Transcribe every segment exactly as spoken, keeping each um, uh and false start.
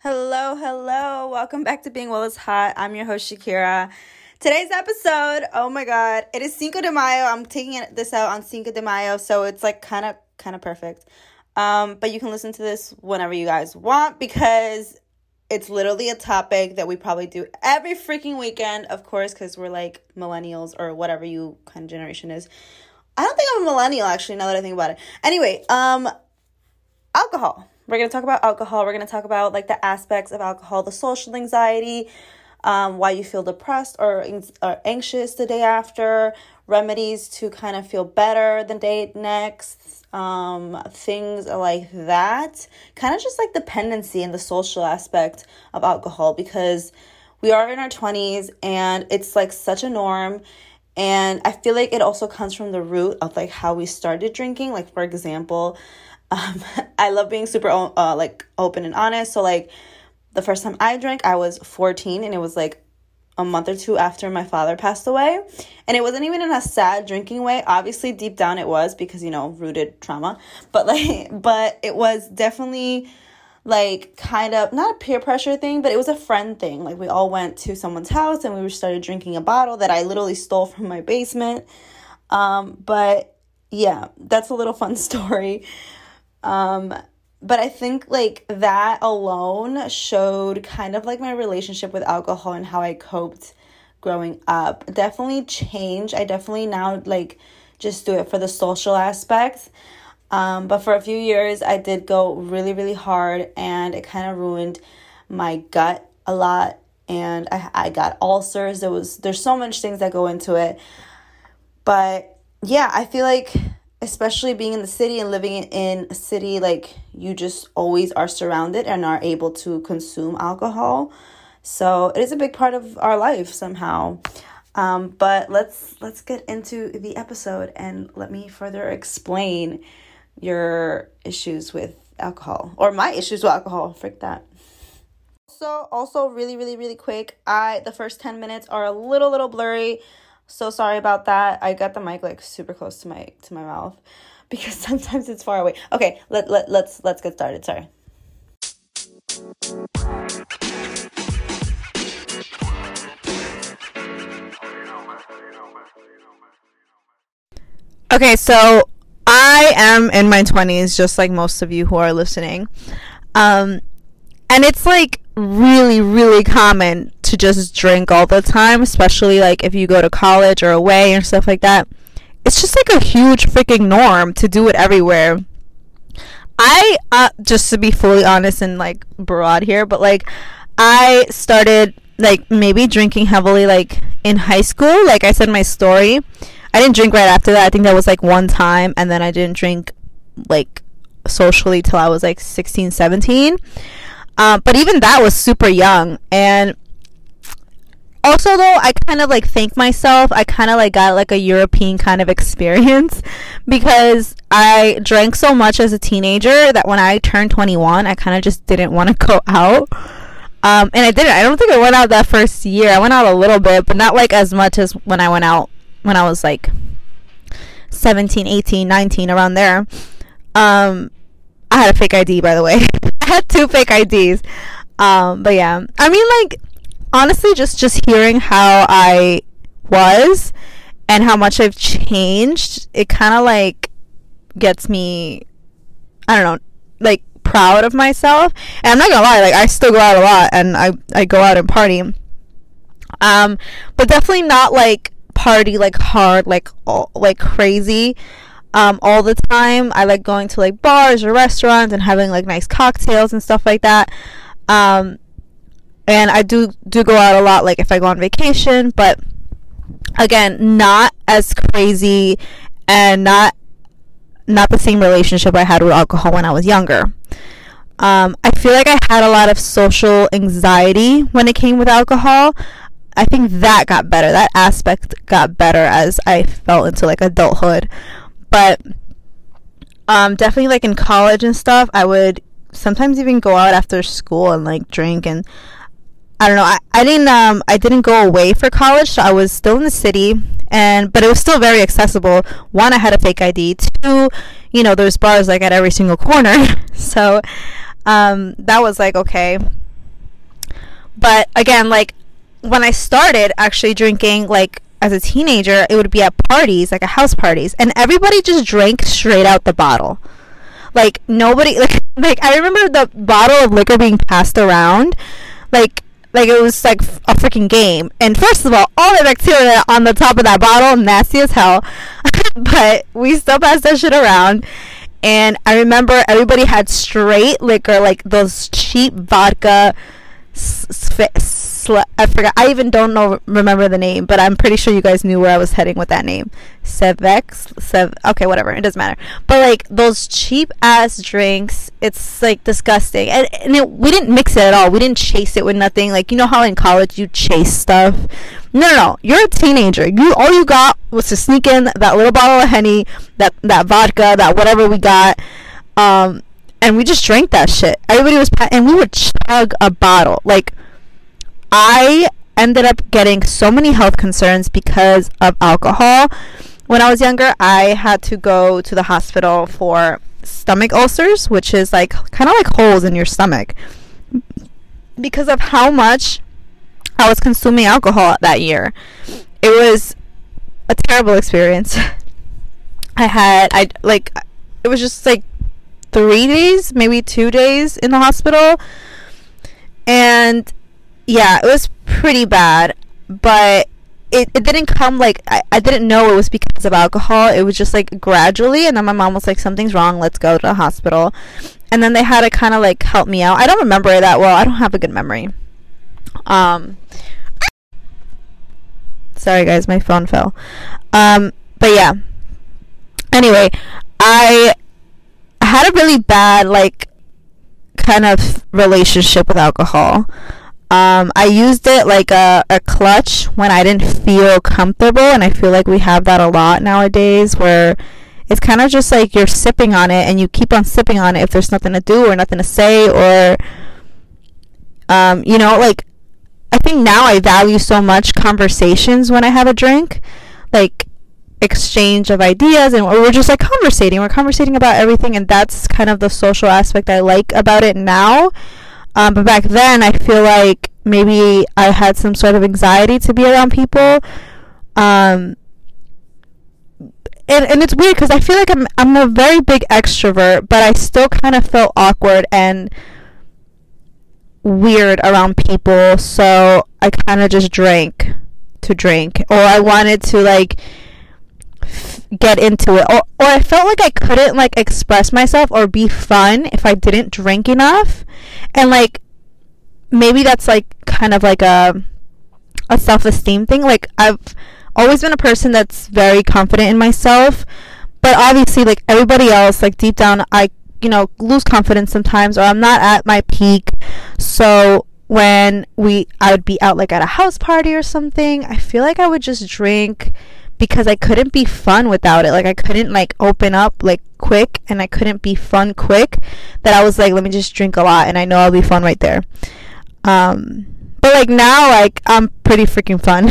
Hello, hello. Welcome back to Being Well is Hot. I'm your host, Shakira. Today's episode, oh my God, it is Cinco de Mayo. I'm taking this out on Cinco de Mayo, so it's like kind of, kind of perfect. Um, but you can listen to this whenever you guys want because it's literally a topic that we probably do every freaking weekend, of course, because we're like millennials or whatever you kind of generation is. I don't think I'm a millennial, actually, now that I think about it. Anyway, um, alcohol. We're going to talk about alcohol. We're going to talk about like the aspects of alcohol, the social anxiety, um, why you feel depressed or, or anxious the day after, remedies to kind of feel better the day next, um, things like that. Kind of just like dependency and the social aspect of alcohol because we are in our twenties and it's like such a norm. And I feel like it also comes from the root of like how we started drinking. Like, for example, Um, I love being super, uh, like, open and honest. So, like, the first time I drank, I was fourteen, and it was, like, a month or two after my father passed away. And it wasn't even in a sad drinking way. Obviously, deep down it was because, you know, rooted trauma. But, like, but it was definitely, like, kind of, not a peer pressure thing, but it was a friend thing. Like, we all went to someone's house, and we started drinking a bottle that I literally stole from my basement. Um, but, yeah, that's a little fun story. Um, but I think like that alone showed kind of like my relationship with alcohol and how I coped growing up. Definitely changed. I definitely now like just do it for the social aspect. Um, but for a few years I did go really, really hard and it kind of ruined my gut a lot. And I, I got ulcers. There was, there's so much things that go into it, but yeah, I feel like especially being in the city and living in a city, like, you just always are surrounded and are able to consume alcohol. So it is a big part of our life somehow. Um, but let's let's get into the episode and let me further explain your issues with alcohol. Or my issues with alcohol. Frick that. So also really, really, really quick, I the first ten minutes are a little, little blurry. So sorry about that. I got the mic like super close to my to my mouth because sometimes it's far away. Okay, let let let's let's get started. Sorry. Okay, so I am in my twenties just like most of you who are listening. Um and it's like really, really common to just drink all the time, especially like if you go to college or away and stuff like that. It's just like a huge freaking norm to do it everywhere. I uh, just to be fully honest and like broad here, but like I started like maybe drinking heavily like in high school. Like I said, my story, I didn't drink right after that. I think that was like one time, and then I didn't drink like socially till I was like sixteen, seventeen. Um, but even that was super young. And also though, I kind of like thank myself. I kind of like got like a European kind of experience because I drank so much as a teenager that when I turned twenty-one, I kind of just didn't want to go out. Um, and I didn't, I don't think I went out that first year. I went out a little bit, but not like as much as when I went out when I was like seventeen, eighteen, nineteen, around there. Um, I had a fake I D, by the way. I had two fake I Ds. Um, but yeah, I mean, like, honestly, just, just hearing how I was and how much I've changed, it kind of, like, gets me, I don't know, like, proud of myself. And I'm not gonna lie, like, I still go out a lot, and I, I go out and party. Um, but definitely not, like, party, like, hard, like, all, like, crazy. Um, all the time. I like going to like bars or restaurants and having like nice cocktails and stuff like that. Um, and I do do go out a lot, like if I go on vacation, but again, not as crazy and not not the same relationship I had with alcohol when I was younger. Um, I feel like I had a lot of social anxiety when it came with alcohol. I think that got better. That aspect got better as I fell into like adulthood. But um, definitely, like, in college and stuff, I would sometimes even go out after school and, like, drink. And I don't know. I, I didn't um, I didn't go away for college, so I was still in the city. and but it was still very accessible. One, I had a fake I D. Two, you know, there's bars like at every single corner. So um, that was like okay. But again, like when I started actually drinking, like as a teenager, it would be at parties, like at house parties, and everybody just drank straight out the bottle. Like nobody, like like I remember the bottle of liquor being passed around, like like it was like a freaking game. And first of all, all the bacteria on the top of that bottle, nasty as hell. But we still passed that shit around. And I remember everybody had straight liquor, like those cheap vodka. I forgot. I even don't know remember the name, but I'm pretty sure you guys knew where I was heading with that name. Sevex, Sev. Okay, whatever. It doesn't matter. But like those cheap ass drinks, it's like disgusting. And, and it, we didn't mix it at all. We didn't chase it with nothing. Like you know how in college you chase stuff. No, no, no. You're a teenager. You all you got was to sneak in that little bottle of Henny, that that vodka, that whatever we got. Um, and we just drank that shit. Everybody was pa- and we would chug a bottle like. I ended up getting so many health concerns because of alcohol. When I was younger, I had to go to the hospital for stomach ulcers, which is like kind of like holes in your stomach, because of how much I was consuming alcohol that year. It was a terrible experience. I had, I like, it was just like three days, maybe two days in the hospital. And yeah, it was pretty bad, but it, it didn't come like, I, I didn't know it was because of alcohol. It was just like gradually, and then my mom was like, something's wrong, let's go to the hospital. And then they had to kind of like help me out. I don't remember it that well. I don't have a good memory. Um, sorry guys, my phone fell. Um, but yeah. Anyway, I had a really bad like kind of relationship with alcohol. Um, I used it like a, a clutch when I didn't feel comfortable, and I feel like we have that a lot nowadays where it's kind of just like you're sipping on it and you keep on sipping on it if there's nothing to do or nothing to say, or um, you know, like I think now I value so much conversations when I have a drink, like exchange of ideas, and we're just like conversating, we're conversating about everything, and that's kind of the social aspect I like about it now. Um, but back then, I feel like maybe I had some sort of anxiety to be around people. Um, and, and it's weird because I feel like I'm I'm a very big extrovert, but I still kind of feel awkward and weird around people. So I kind of just drank to drink. Or I wanted to like f- get into it. Or, or I felt like I couldn't like express myself or be fun if I didn't drink enough. And like maybe that's like kind of like a a self-esteem thing. Like I've always been a person that's very confident in myself, but obviously like everybody else, like deep down I, you know, lose confidence sometimes, or I'm not at my peak. So when we I would be out like at a house party or something, I feel like I would just drink because I couldn't be fun without it. Like I couldn't like open up like quick, and I couldn't be fun quick, that I was like, let me just drink a lot and I know I'll be fun right there. Um, but like now, like I'm pretty freaking fun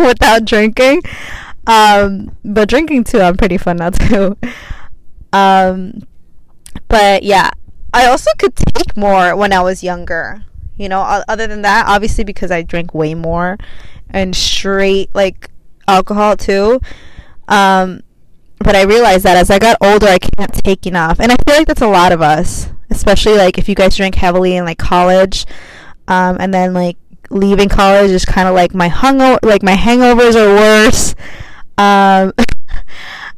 without drinking. Um, but drinking too, I'm pretty fun now too. Um, but yeah, I also could take more when I was younger, you know, other than that, obviously because I drank way more and straight like alcohol too. Um, but I realized that as I got older, I can't take enough. And I feel like that's a lot of us, especially like if you guys drink heavily in like college, um, and then like leaving college is kind of like my hungover, like my hangovers are worse. Um,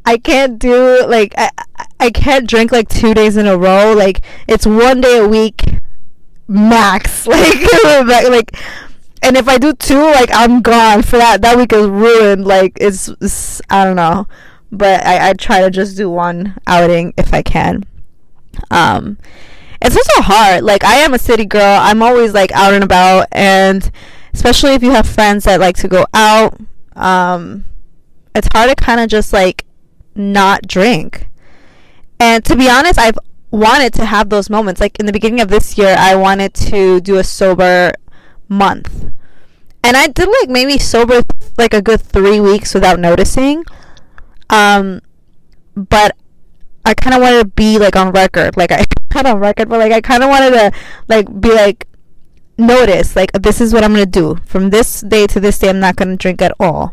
I can't do like, I, I can't drink like two days in a row. Like it's one day a week max. Like, like, and if I do two, like I'm gone for that. That week is ruined. Like it's, it's I don't know. But I, I try to just do one outing if I can. Um, it's also hard. Like, I am a city girl. I'm always, like, out and about. And especially if you have friends that like to go out, um, it's hard to kind of just, like, not drink. And to be honest, I've wanted to have those moments. Like, in the beginning of this year, I wanted to do a sober month. And I did like maybe sober like a good three weeks without noticing. Um, but I kind of wanted to be like on record, like I not on record, but like I kind of wanted to like be like notice, like this is what I'm gonna do from this day to this day. I'm not gonna drink at all.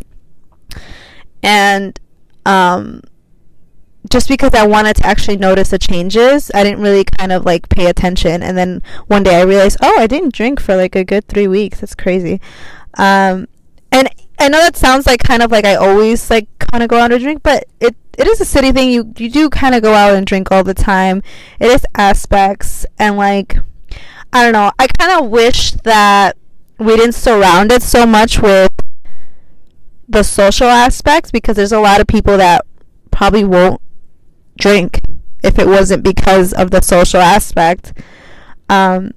And um, just because I wanted to actually notice the changes, I didn't really kind of like pay attention. And then one day I realized, oh, I didn't drink for like a good three weeks. That's crazy. Um, and I know that sounds like kind of like I always like kind of go out and drink, but it it is a city thing. You you do kind of go out and drink all the time. It is aspects, and like I don't know. I kind of wish that we didn't surround it so much with the social aspects, because there's a lot of people that probably won't drink if it wasn't because of the social aspect. Um,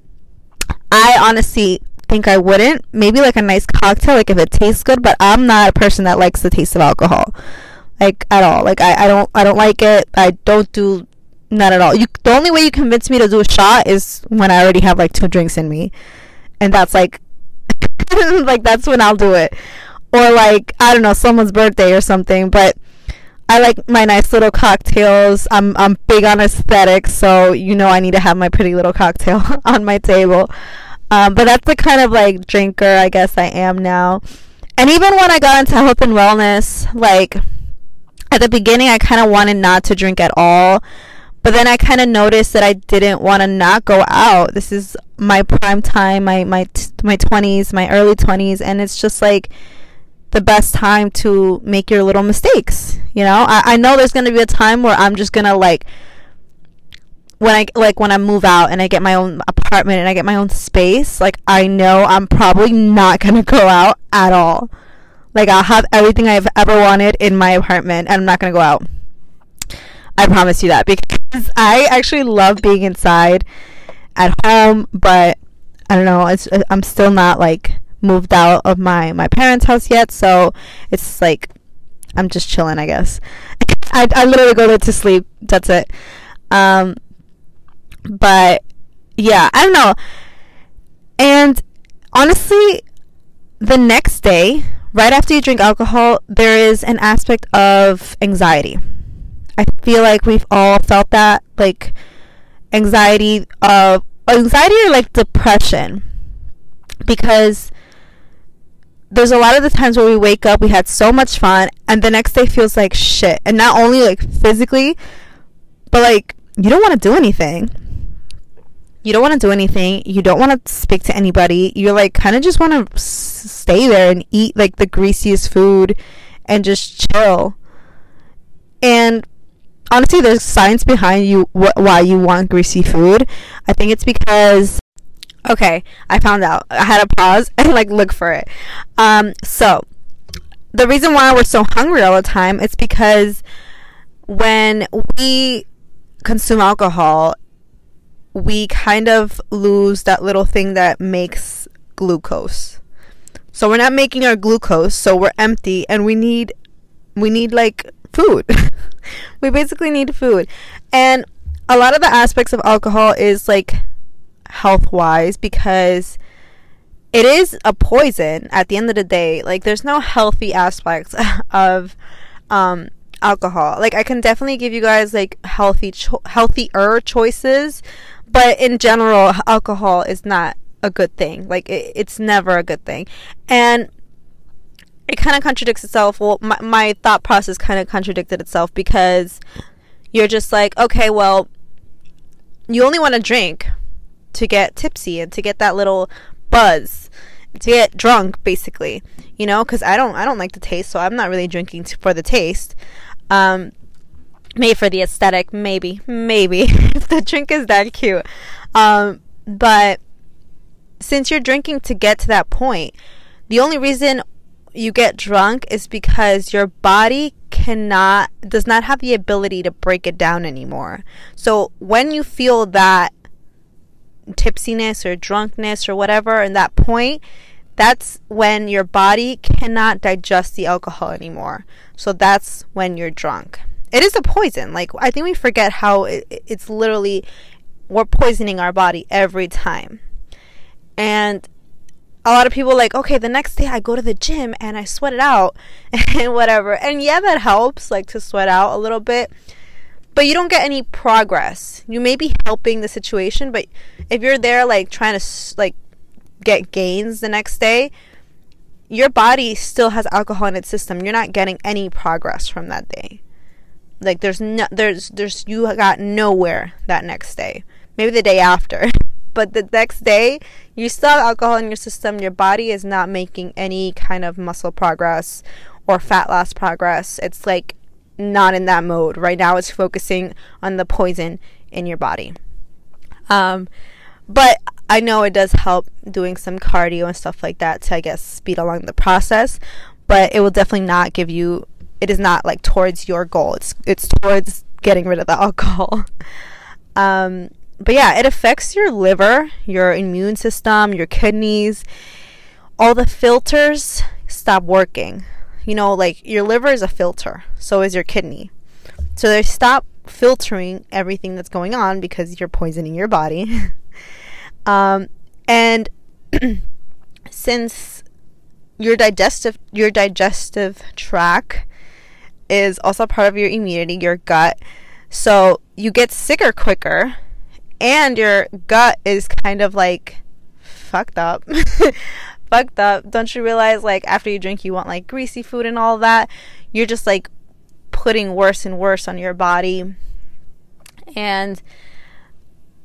I honestly think I wouldn't. Maybe like a nice cocktail, like if it tastes good, but I'm not a person that likes the taste of alcohol, like at all. Like I, I don't I don't like it. I don't do not at all. You, the only way you convince me to do a shot is when I already have like two drinks in me, and that's like like that's when I'll do it. Or like, I don't know, someone's birthday or something. But I like my nice little cocktails. I'm I'm big on aesthetics, so you know I need to have my pretty little cocktail on my table. Um, but that's the kind of like drinker I guess I am now. And even when I got into health and wellness, like at the beginning I kind of wanted not to drink at all. But then I kind of noticed that I didn't want to not go out. This is my prime time, my my my twenties, my early twenties, and it's just like the best time to make your little mistakes, you know. I, I know there's gonna be a time where I'm just gonna like when I like when I move out and I get my own apartment and I get my own space, like I know I'm probably not gonna go out at all. Like I'll have everything I've ever wanted in my apartment and I'm not gonna go out. I promise you that, because I actually love being inside at home, but I don't know, it's, I'm still not like moved out of my my parents' house yet, so it's like I'm just chilling, I guess. I, I literally go there to sleep, that's it. Um but yeah, I don't know. And honestly, the next day right after you drink alcohol, there is an aspect of anxiety. I feel like we've all felt that, like anxiety of anxiety or like depression, because there's a lot of the times where we wake up, we had so much fun, and the next day feels like shit. And not only like physically, but like you don't want to do anything. You don't want to do anything. You don't want to speak to anybody. You're like kind of just want to stay there and eat like the greasiest food and just chill. And honestly, there's science behind you wh- why you want greasy food. I think it's because okay, I found out. I had to pause and like look for it. Um, so the reason why we're so hungry all the time is because when we consume alcohol, we kind of lose that little thing that makes glucose. So we're not making our glucose, so we're empty, and we need we need like food. We basically need food. And a lot of the aspects of alcohol is like health wise, because it is a poison at the end of the day. Like there's no healthy aspects of um alcohol. Like I can definitely give you guys like healthy cho- healthier choices, but in general alcohol is not a good thing. Like it, it's never a good thing. And it kind of contradicts itself. Well, my, my thought process kind of contradicted itself, because you're just like, okay, well, you only want to drink to get tipsy and to get that little buzz, to get drunk basically, you know, because I don't I don't like the taste, so I'm not really drinking t- for the taste. Um maybe for the aesthetic, maybe maybe if the drink is that cute. Um but since you're drinking to get to that point, the only reason you get drunk is because your body cannot does not have the ability to break it down anymore. So when you feel that tipsiness or drunkenness or whatever, and that point, that's when your body cannot digest the alcohol anymore. So that's when you're drunk. It is a poison. Like I think we forget how it, it's literally we're poisoning our body every time. And a lot of people like, okay, the next day I go to the gym and I sweat it out and whatever. And yeah, that helps, like, to sweat out a little bit, but you don't get any progress. You may be helping the situation, but if you're there like trying to like get gains the next day, your body still has alcohol in its system. You're not getting any progress from that day. Like, there's no, there's, there's, you got nowhere that next day. Maybe the day after. But the next day, you still have alcohol in your system. Your body is not making any kind of muscle progress or fat loss progress. It's like not in that mode. Right now, it's focusing on the poison in your body. Um, but I know it does help doing some cardio and stuff like that to, I guess, speed along the process. But it will definitely not give you, it is not like towards your goal. It's, it's towards getting rid of the alcohol. um, But yeah, it affects your liver, your immune system, your kidneys. All the filters stop working. You know, like, your liver is a filter. So is your kidney. So they stop filtering everything that's going on because you're poisoning your body. um, and since your digestive, your digestive tract is also part of your immunity, your gut. So you get sicker quicker. And your gut is kind of like fucked up. Fucked up. Don't you realize, like, after you drink, you want like greasy food and all that? You're just like putting worse and worse on your body. And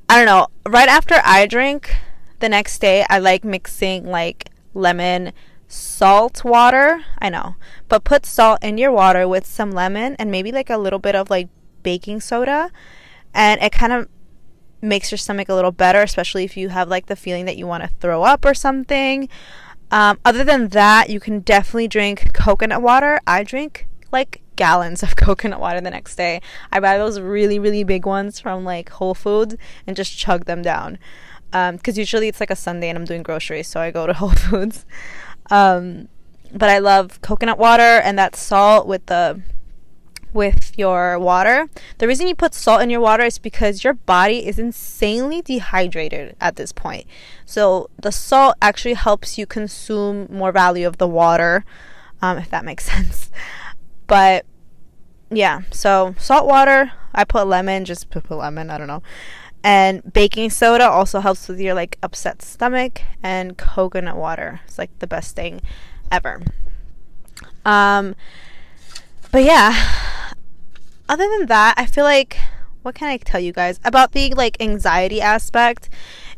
I don't know, right after I drink, the next day I like mixing like lemon salt water. I know, but put salt in your water with some lemon and maybe like a little bit of like baking soda. And it kind of makes your stomach a little better, especially if you have like the feeling that you want to throw up or something. Um, other than that, you can definitely drink coconut water. I drink like gallons of coconut water the next day. I buy those really, really big ones from like Whole Foods and just chug them down. Um, because usually it's like a Sunday and I'm doing groceries, so I go to Whole Foods. Um, but I love coconut water and that salt with the with your water. The reason you put salt in your water is because your body is insanely dehydrated at this point. So the salt actually helps you consume more value of the water, um, if that makes sense. But yeah, so salt water, I put lemon, just put lemon, I don't know. And baking soda also helps with your like upset stomach, and coconut water. It's like the best thing ever. Um, but yeah, other than that, I feel like, what can I tell you guys about the like anxiety aspect?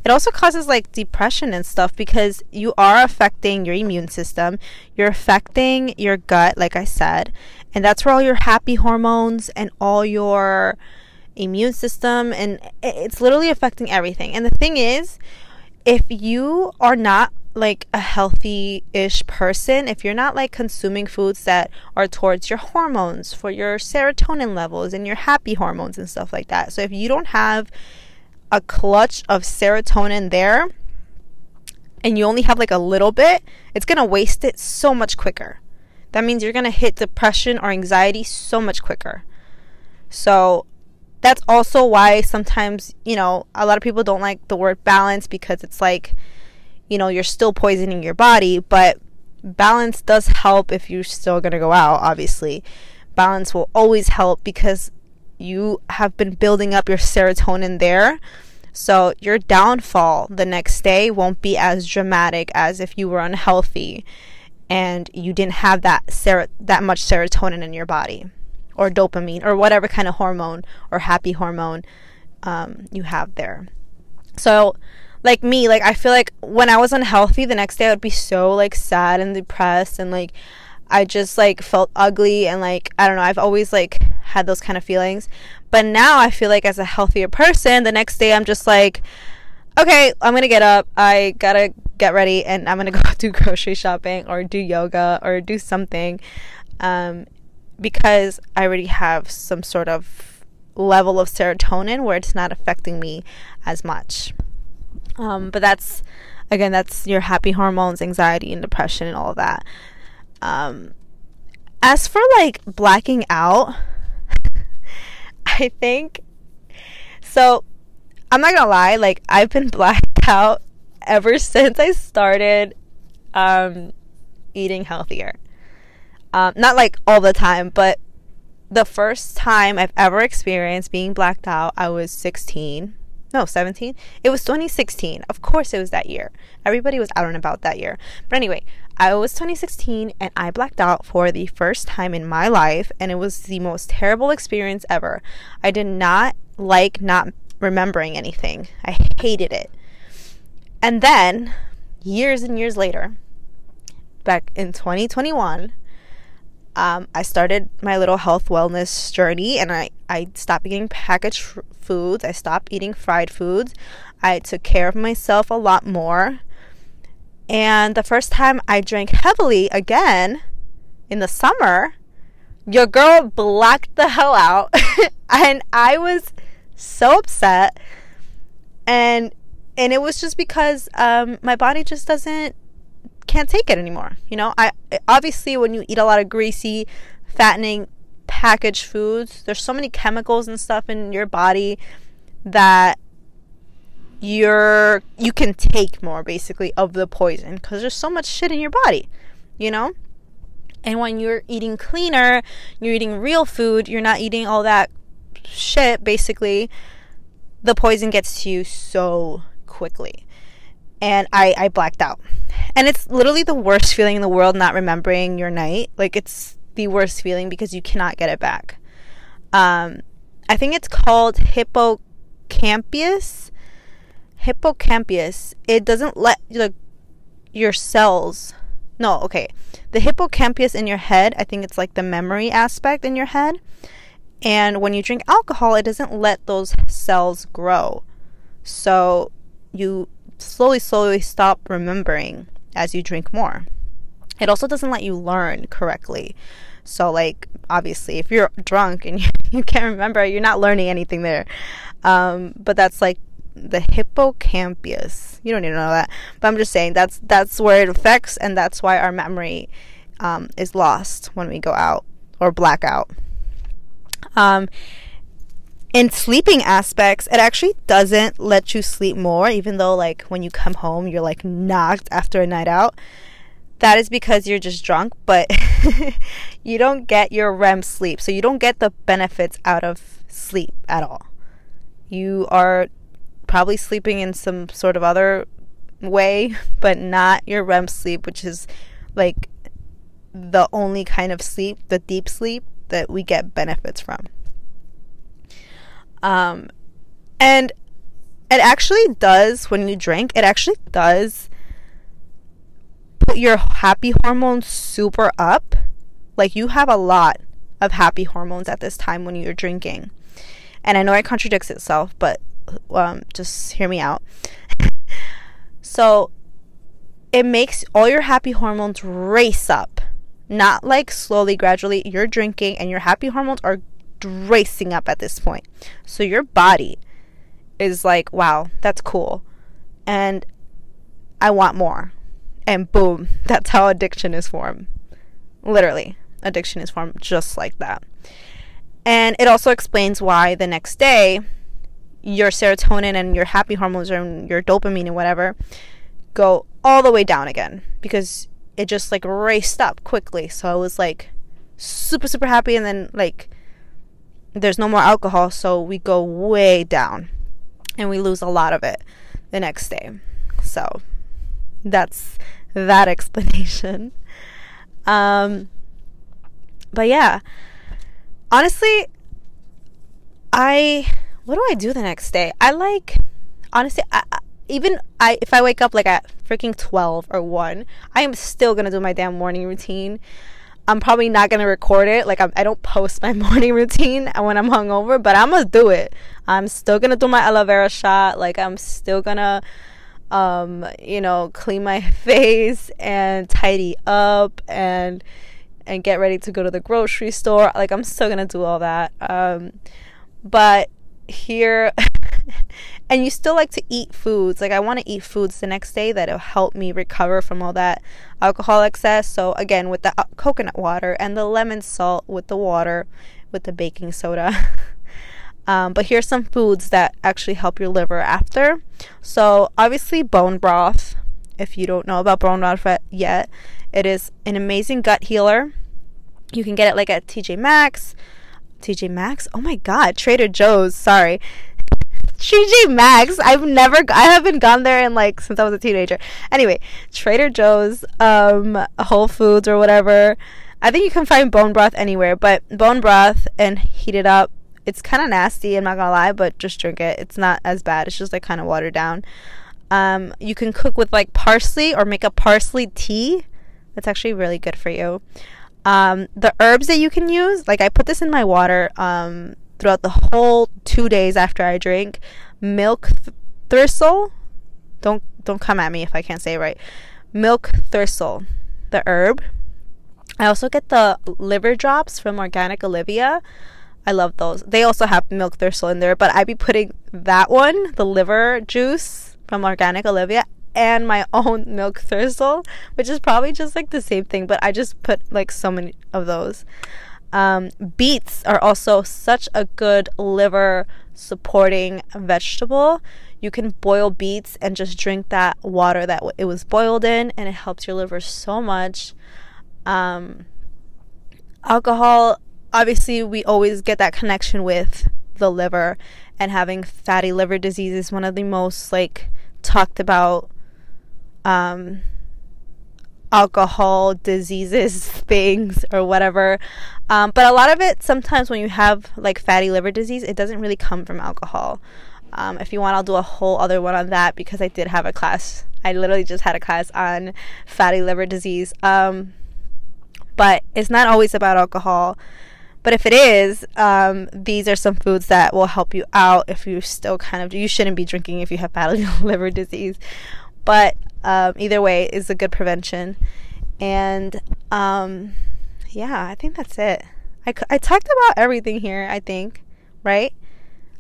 It also causes like depression and stuff because you are affecting your immune system. You're affecting your gut, like I said, and that's where all your happy hormones and all your immune system, and it's literally affecting everything. And the thing is, if you are not like a healthy-ish person, if you're not like consuming foods that are towards your hormones, for your serotonin levels and your happy hormones and stuff like that. So if you don't have a clutch of serotonin there and you only have like a little bit, it's gonna waste it so much quicker. That means you're gonna hit depression or anxiety so much quicker. So that's also why sometimes, you know, a lot of people don't like the word balance, because it's like, you know, you're still poisoning your body, but balance does help if you're still going to go out, obviously. Balance will always help because you have been building up your serotonin there. So your downfall the next day won't be as dramatic as if you were unhealthy and you didn't have that ser- that much serotonin in your body, or dopamine, or whatever kind of hormone or happy hormone um, you have there. So like me, like, I feel like when I was unhealthy, the next day I would be so, like, sad and depressed, and, like, I just, like, felt ugly, and, like, I don't know, I've always, like, had those kind of feelings. But now I feel like as a healthier person, the next day I'm just like, okay, I'm gonna get up, I gotta get ready, and I'm gonna go do grocery shopping or do yoga or do something, um, because I already have some sort of level of serotonin where it's not affecting me as much. Um, but that's, again, that's your happy hormones, anxiety and depression and all of that. Um, as for like blacking out, I think, so I'm not gonna lie, like I've been blacked out ever since I started um, eating healthier. Um, not like all the time, but the first time I've ever experienced being blacked out, I was sixteen. No, seventeen. It was twenty sixteen. Of course it was that year. Everybody was out and about that year. But anyway, I was twenty sixteen and I blacked out for the first time in my life, and it was the most terrible experience ever. I did not like not remembering anything. I hated it. And then years and years later, back in twenty twenty-one, Um, I started my little health wellness journey, and I, I stopped eating packaged foods. I stopped eating fried foods. I took care of myself a lot more. And the first time I drank heavily again in the summer, your girl blacked the hell out. And I was so upset. And and it was just because um, my body just doesn't can't take it anymore. You know, I obviously, when you eat a lot of greasy, fattening packaged foods, there's so many chemicals and stuff in your body that you're you can take more, basically, of the poison, because there's so much shit in your body, you know. And when you're eating cleaner, you're eating real food, you're not eating all that shit, basically, the poison gets to you so quickly. And I, I blacked out. And it's literally the worst feeling in the world, not remembering your night. Like, it's the worst feeling because you cannot get it back. Um, I think it's called hippocampus. Hippocampus. It doesn't let like, your cells... No, okay. The hippocampus in your head, I think it's like the memory aspect in your head. And when you drink alcohol, it doesn't let those cells grow. So you... slowly slowly stop remembering as you drink more. It also doesn't let you learn correctly. So, like, obviously if you're drunk and you, you can't remember, you're not learning anything there. Um but that's like the hippocampus. You don't even know that, but I'm just saying that's that's where it affects, and that's why our memory um is lost when we go out or black out. um In sleeping aspects, it actually doesn't let you sleep more, even though, like, when you come home, you're, like, knocked after a night out. That is because you're just drunk, but you don't get your R E M sleep. So you don't get the benefits out of sleep at all. You are probably sleeping in some sort of other way, but not your R E M sleep, which is, like, the only kind of sleep, the deep sleep, that we get benefits from. Um, and it actually does, when you drink, it actually does put your happy hormones super up. Like, you have a lot of happy hormones at this time when you're drinking. And I know it contradicts itself, but, um, just hear me out. So it makes all your happy hormones race up, not like slowly, gradually. You're drinking and your happy hormones are racing up at this point. So your body is like, wow, that's cool, and I want more. And boom, that's how addiction is formed. Literally, addiction is formed just like that. And it also explains why the next day your serotonin and your happy hormones and your dopamine and whatever go all the way down again, because it just, like, raced up quickly. So I was, like, super super happy, and then, like, there's no more alcohol, so we go way down and we lose a lot of it the next day. So that's that explanation. Um, but yeah, honestly, I, what do I do the next day? I like, honestly, I, I, even I, if I wake up like at freaking twelve or one, I am still going to do my damn morning routine. I'm probably not going to record it. Like, I'm, I don't post my morning routine when I'm hungover, but I'm going to do it. I'm still going to do my aloe vera shot. Like, I'm still going to, um, you know, clean my face and tidy up and and get ready to go to the grocery store. Like, I'm still going to do all that. Um, but here... and you still like to eat foods. Like, I want to eat foods the next day that'll help me recover from all that alcohol excess. So again, with the coconut water and the lemon salt with the water, with the baking soda. Um, but here's some foods that actually help your liver after. So obviously bone broth, if you don't know about brown water fat yet, it is an amazing gut healer. You can get it like at T J Maxx. T J Maxx? Oh my god, Trader Joe's, sorry. T J Maxx. I've never, I haven't gone there in like since I was a teenager. Anyway, Trader Joe's, um, Whole Foods or whatever. I think you can find bone broth anywhere, but bone broth and heat it up. It's kind of nasty, I'm not gonna lie, but just drink it. It's not as bad. It's just like kind of watered down. Um, you can cook with like parsley or make a parsley tea. That's actually really good for you. Um, the herbs that you can use, like I put this in my water, um, throughout the whole two days after I drink. Milk th- thistle. Don't don't come at me if I can't say it right. Milk thistle, the herb. I also get the liver drops from Organic Olivia. I love those. They also have milk thistle in there, but I be putting that one, the liver juice from Organic Olivia, and my own milk thistle, which is probably just like the same thing, but I just put like so many of those. Um, beets are also such a good liver supporting vegetable. You can boil beets and just drink that water that it was boiled in, and it helps your liver so much. Um, alcohol, obviously we always get that connection with the liver, and having fatty liver disease is one of the most like talked about um alcohol diseases things or whatever, um, but a lot of it sometimes when you have like fatty liver disease, it doesn't really come from alcohol. Um, if you want, I'll do a whole other one on that, because I did have a class, I literally just had a class on fatty liver disease, um, but it's not always about alcohol. But if it is, um, these are some foods that will help you out if you still kind of, you shouldn't be drinking if you have fatty liver disease, but Um, either way is a good prevention. And um, yeah, I think that's it. I, I talked about everything here, I think, right?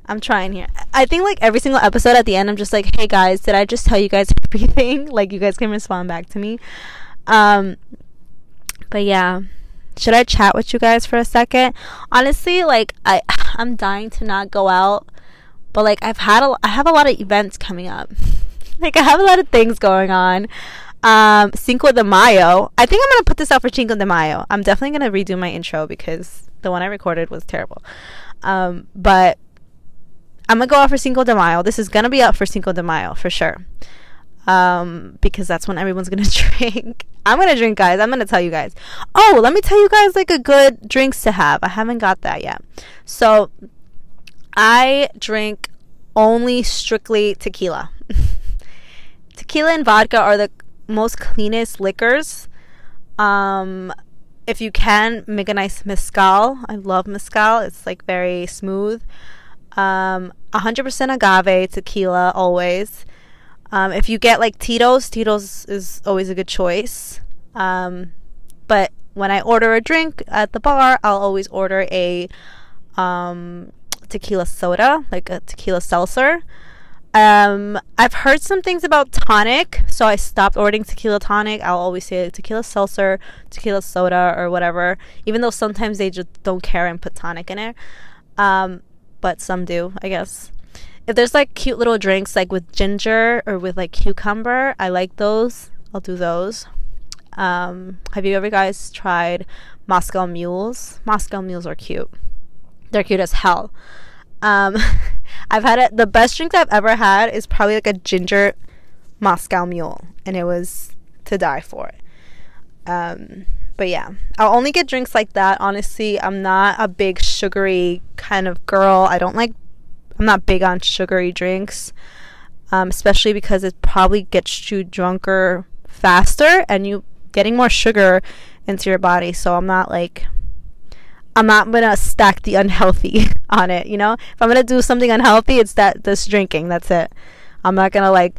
I'm trying here. I think like every single episode at the end, I'm just like, hey guys, did I just tell you guys everything? Like, you guys can respond back to me. Um, but yeah, should I chat with you guys for a second? Honestly, like I, I'm dying to not go out, but like I've had a, I have a lot of events coming up. Like, I have a lot of things going on. Um, Cinco de Mayo. I think I'm going to put this out for Cinco de Mayo. I'm definitely going to redo my intro because the one I recorded was terrible. Um, but I'm going to go out for Cinco de Mayo. This is going to be out for Cinco de Mayo for sure. Um, because that's when everyone's going to drink. I'm going to drink, guys. I'm going to tell you guys. Oh, let me tell you guys, like, a good drinks to have. I haven't got that yet. So, I drink only strictly tequila. Tequila and vodka are the most cleanest liquors. Um, if you can, make a nice mezcal. I love mezcal. It's like very smooth. Um, one hundred percent agave tequila always. Um, if you get like Tito's, Tito's is always a good choice. Um, but when I order a drink at the bar, I'll always order a um, tequila soda, like a tequila seltzer. Um, I've heard some things about tonic, so I stopped ordering tequila tonic. I'll always say tequila seltzer, tequila soda, or whatever, even though sometimes they just don't care and put tonic in it. Um, but some do, I guess. If there's like cute little drinks like with ginger or with like cucumber, I like those. I'll do those. Um, have you ever guys tried Moscow Mules? Moscow Mules are cute. They're cute as hell. Um, I've had it. The best drink I've ever had is probably like a ginger Moscow Mule, and it was to die for it. Um, but yeah, I'll only get drinks like that. Honestly, I'm not a big sugary kind of girl. I don't like, I'm not big on sugary drinks, um, especially because it probably gets you drunker faster and you getting more sugar into your body. So I'm not like, I'm not going to stack the unhealthy on it, you know? If I'm going to do something unhealthy, it's that this drinking. That's it. I'm not going to, like,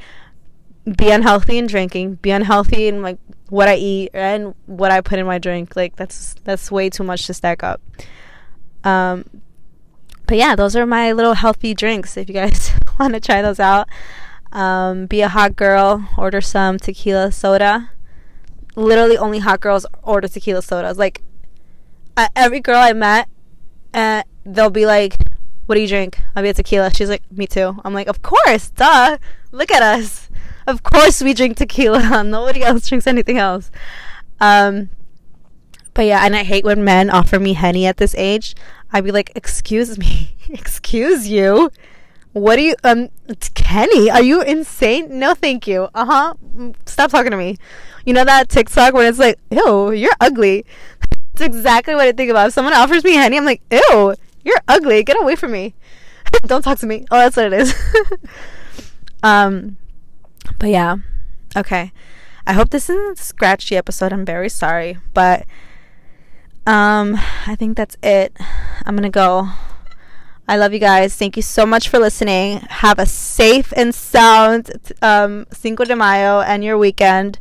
be unhealthy in drinking, be unhealthy in, like, what I eat and what I put in my drink. Like, that's that's way too much to stack up. Um, but, yeah, those are my little healthy drinks if you guys want to try those out. Um, be a hot girl. Order some tequila soda. Literally only hot girls order tequila sodas. Like, Uh, every girl I met, uh, they'll be like, what do you drink? I'll be a tequila. She's like, me too. I'm like, of course, duh. Look at us. Of course we drink tequila. Nobody else drinks anything else. Um, but yeah, and I hate when men offer me Henny at this age. I'd be like, excuse me, excuse you? What do you, um, Kenny, are you insane? No, thank you. Uh-huh. Stop talking to me. You know that TikTok where it's like, ew, you're ugly. That's exactly what I think about. If someone offers me Henny, I'm like, ew, you're ugly. Get away from me. Don't talk to me. Oh, that's what it is. um, but yeah. Okay. I hope this isn't a scratchy episode. I'm very sorry, but, um, I think that's it. I'm going to go. I love you guys. Thank you so much for listening. Have a safe and sound um, Cinco de Mayo and your weekend.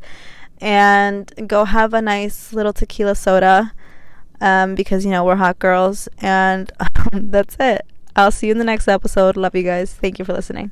And go have a nice little tequila soda um, because, you know, we're hot girls. And um, that's it. I'll see you in the next episode. Love you guys. Thank you for listening.